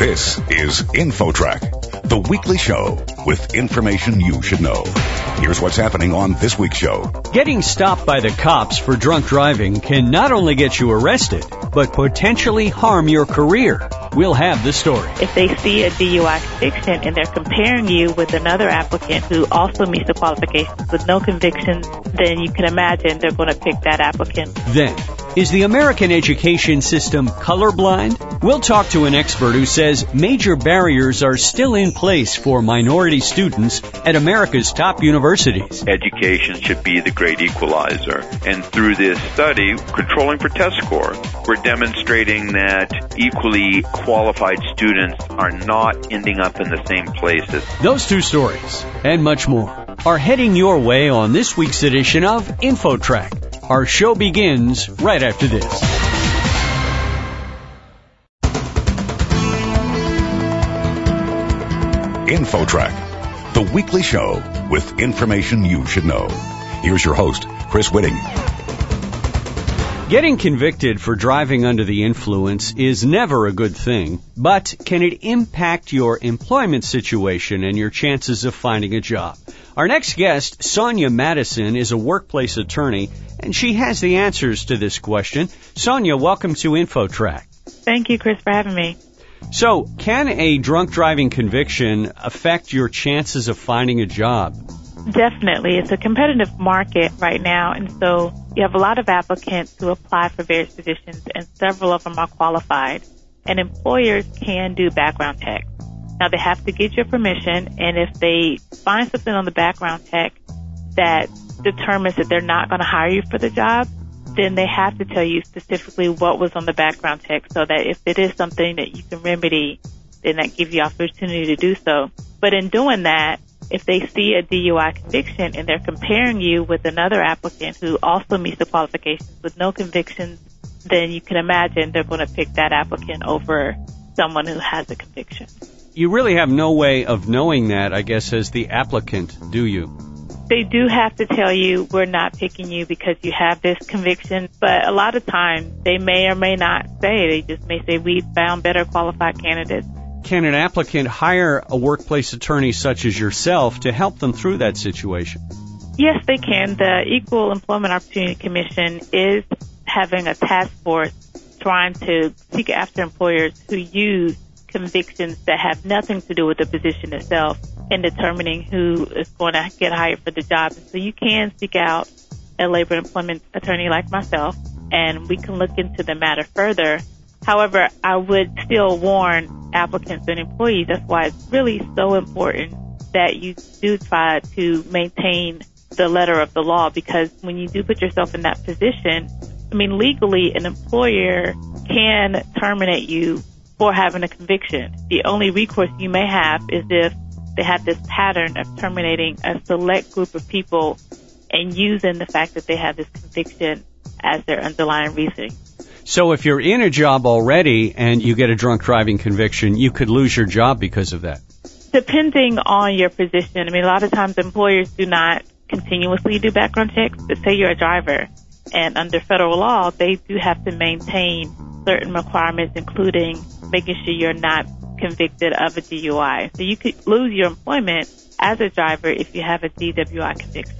This is InfoTrack, the weekly show with information you should know. Here's what's happening on this week's show. Getting stopped by the cops for drunk driving can not only get you arrested, but potentially harm your career. We'll have the story. If they see a DUI conviction and they're comparing you with another applicant who also meets the qualifications with no convictions, then you can imagine they're going to pick that applicant. Then, is the American education system colorblind? We'll talk to an expert who says major barriers are still in place for minority students at America's top universities. Education should be the great equalizer. And through this study, controlling for test score, we're demonstrating that equally qualified students are not ending up in the same places. Those two stories and much more are heading your way on this week's edition of InfoTrack. Our show begins right after this. InfoTrack, the weekly show with information you should know. Here's your host, Chris Whitting. Getting convicted for driving under the influence is never a good thing, but can it impact your employment situation and your chances of finding a job? Our next guest, Sonia Madison, is a workplace attorney, and she has the answers to this question. Sonia, welcome to InfoTrack. Thank you, Chris, for having me. So, can a drunk driving conviction affect your chances of finding a job? Definitely. It's a competitive market right now, and so you have a lot of applicants who apply for various positions, and several of them are qualified. And employers can do background checks. Now, they have to get your permission, and if they find something on the background check that determines that they're not going to hire you for the job, then they have to tell you specifically what was on the background check so that if it is something that you can remedy, then that gives you opportunity to do so. But in doing that, if they see a DUI conviction and they're comparing you with another applicant who also meets the qualifications with no convictions, then you can imagine they're going to pick that applicant over someone who has a conviction. You really have no way of knowing that, I guess, as the applicant, do you? They do have to tell you, we're not picking you because you have this conviction. But a lot of times, they may or may not say. They just may say, we found better qualified candidates. Can an applicant hire a workplace attorney such as yourself to help them through that situation? Yes, they can. The Equal Employment Opportunity Commission is having a task force trying to seek after employers who use convictions that have nothing to do with the position itself in determining who is going to get hired for the job. So you can seek out a labor and employment attorney like myself, and we can look into the matter further. However, I would still warn applicants and employees. That's why it's really so important that you do try to maintain the letter of the law, because when you do put yourself in that position, I mean, legally, an employer can terminate you for having a conviction. The only recourse you may have is if they have this pattern of terminating a select group of people and using the fact that they have this conviction as their underlying reasoning. So if you're in a job already and you get a drunk driving conviction, you could lose your job because of that? Depending on your position. I mean, a lot of times employers do not continuously do background checks, but say you're a driver, and under federal law, they do have to maintain certain requirements, including making sure you're not convicted of a DUI. So you could lose your employment as a driver if you have a DWI conviction.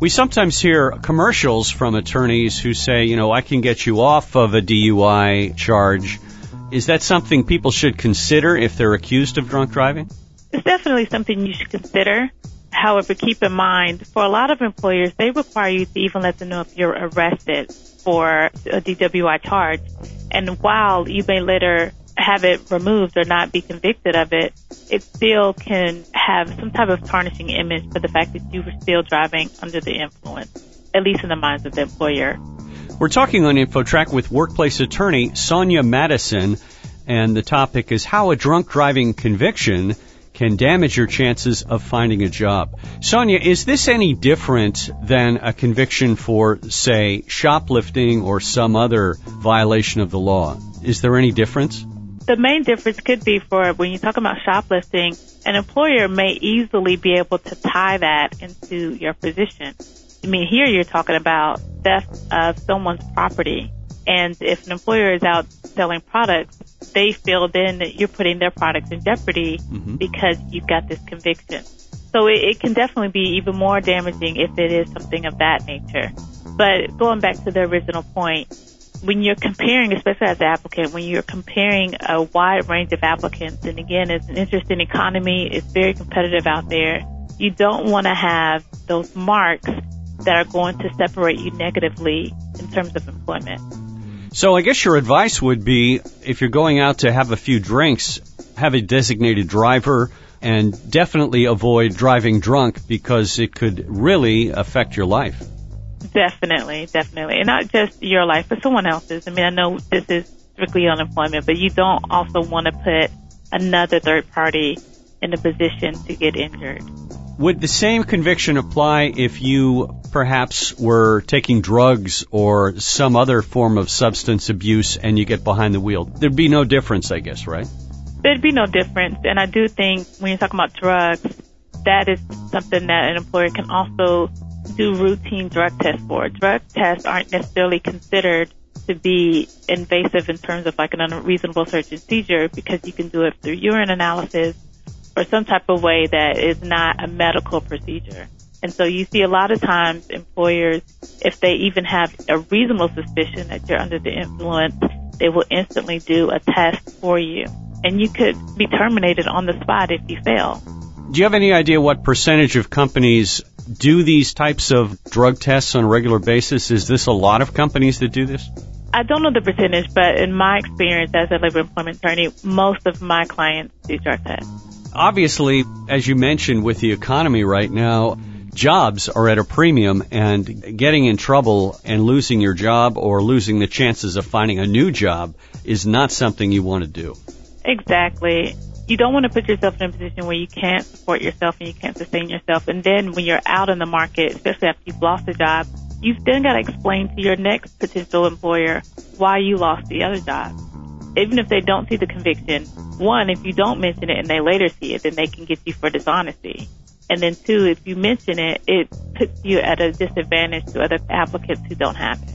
We sometimes hear commercials from attorneys who say, you know, I can get you off of a DUI charge. Is that something people should consider if they're accused of drunk driving? It's definitely something you should consider. However, keep in mind, for a lot of employers, they require you to even let them know if you're arrested for a DWI charge. And while you may later have it removed or not be convicted of it, it still can have some type of tarnishing image for the fact that you were still driving under the influence, at least in the minds of the employer. We're talking on InfoTrack with workplace attorney Sonia Madison, and the topic is how a drunk driving conviction can damage your chances of finding a job. Sonia, is this any different than a conviction for, say, shoplifting or some other violation of the law? Is there any difference? The main difference could be for when you talk about shoplifting, an employer may easily be able to tie that into your position. I mean, here you're talking about theft of someone's property. And if an employer is out selling products, they feel then that you're putting their products in jeopardy because you've got this conviction. So it can definitely be even more damaging if it is something of that nature. But going back to the original point, when you're comparing, especially as an applicant, when you're comparing a wide range of applicants, and again, it's an interesting economy, it's very competitive out there, you don't want to have those marks that are going to separate you negatively in terms of employment. So I guess your advice would be, if you're going out to have a few drinks, have a designated driver, and definitely avoid driving drunk because it could really affect your life. Definitely, definitely. And not just your life, but someone else's. I mean, I know this is strictly unemployment, but you don't also want to put another third party in a position to get injured. Would the same conviction apply if you perhaps were taking drugs or some other form of substance abuse and you get behind the wheel? There'd be no difference, I guess, right? There'd be no difference. And I do think when you're talking about drugs, that is something that an employer can also do routine drug tests for. Drug tests aren't necessarily considered to be invasive in terms of like an unreasonable search and seizure because you can do it through urine analysis or some type of way that is not a medical procedure. And so you see a lot of times employers, if they even have a reasonable suspicion that you're under the influence, they will instantly do a test for you. And you could be terminated on the spot if you fail. Do you have any idea what percentage of companies do these types of drug tests on a regular basis? Is this a lot of companies that do this? I don't know the percentage, but in my experience as a labor employment attorney, most of my clients do drug tests. Obviously, as you mentioned, with the economy right now, jobs are at a premium, and getting in trouble and losing your job or losing the chances of finding a new job is not something you want to do. Exactly. You don't want to put yourself in a position where you can't support yourself and you can't sustain yourself. And then when you're out in the market, especially after you've lost a job, you've then got to explain to your next potential employer why you lost the other job. Even if they don't see the conviction, one, if you don't mention it and they later see it, then they can get you for dishonesty. And then two, if you mention it, it puts you at a disadvantage to other applicants who don't have it.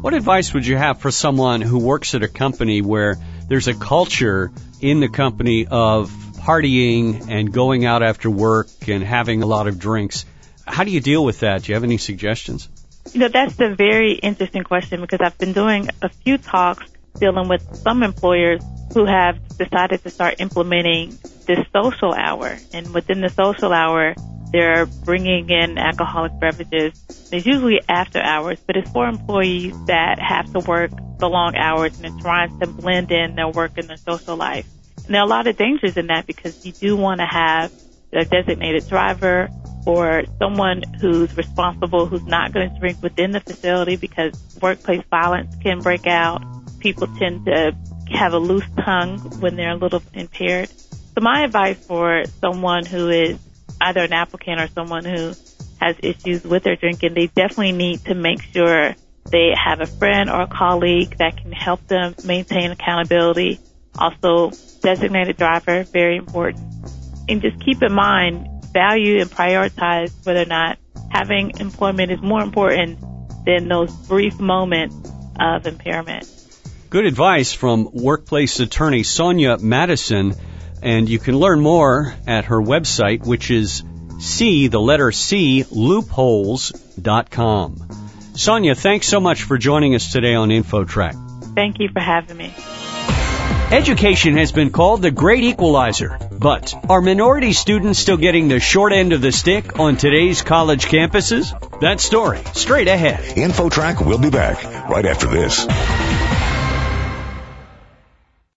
What advice would you have for someone who works at a company where there's a culture in the company of partying and going out after work and having a lot of drinks? How do you deal with that? Do you have any suggestions? You know, that's a very interesting question because I've been doing a few talks dealing with some employers who have decided to start implementing this social hour. And within the social hour, they're bringing in alcoholic beverages. It's usually after hours, but it's for employees that have to work the long hours and are trying to blend in their work and their social life. And there are a lot of dangers in that because you do want to have a designated driver or someone who's responsible, who's not going to drink within the facility because workplace violence can break out. People tend to have a loose tongue when they're a little impaired. So my advice for someone who is either an applicant or someone who has issues with their drinking, they definitely need to make sure they have a friend or a colleague that can help them maintain accountability. Also, designated driver, very important. And just keep in mind, value and prioritize whether or not having employment is more important than those brief moments of impairment. Good advice from workplace attorney Sonia Madison, and you can learn more at her website, which is loopholes.com. Sonia, thanks so much for joining us today on InfoTrack. Thank you for having me. Education has been called the great equalizer, but are minority students still getting the short end of the stick on today's college campuses? That story, straight ahead. InfoTrack will be back right after this.